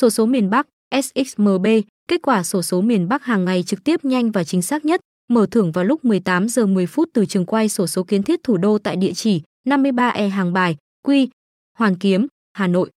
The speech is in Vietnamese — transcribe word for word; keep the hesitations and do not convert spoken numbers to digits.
Xổ số miền Bắc S X M B, kết quả xổ số miền Bắc hàng ngày trực tiếp nhanh và chính xác nhất, mở thưởng vào lúc mười tám giờ mười phút từ trường quay xổ số kiến thiết thủ đô tại địa chỉ năm mươi ba E Hàng Bài, Q, Hoàn Kiếm, Hà Nội.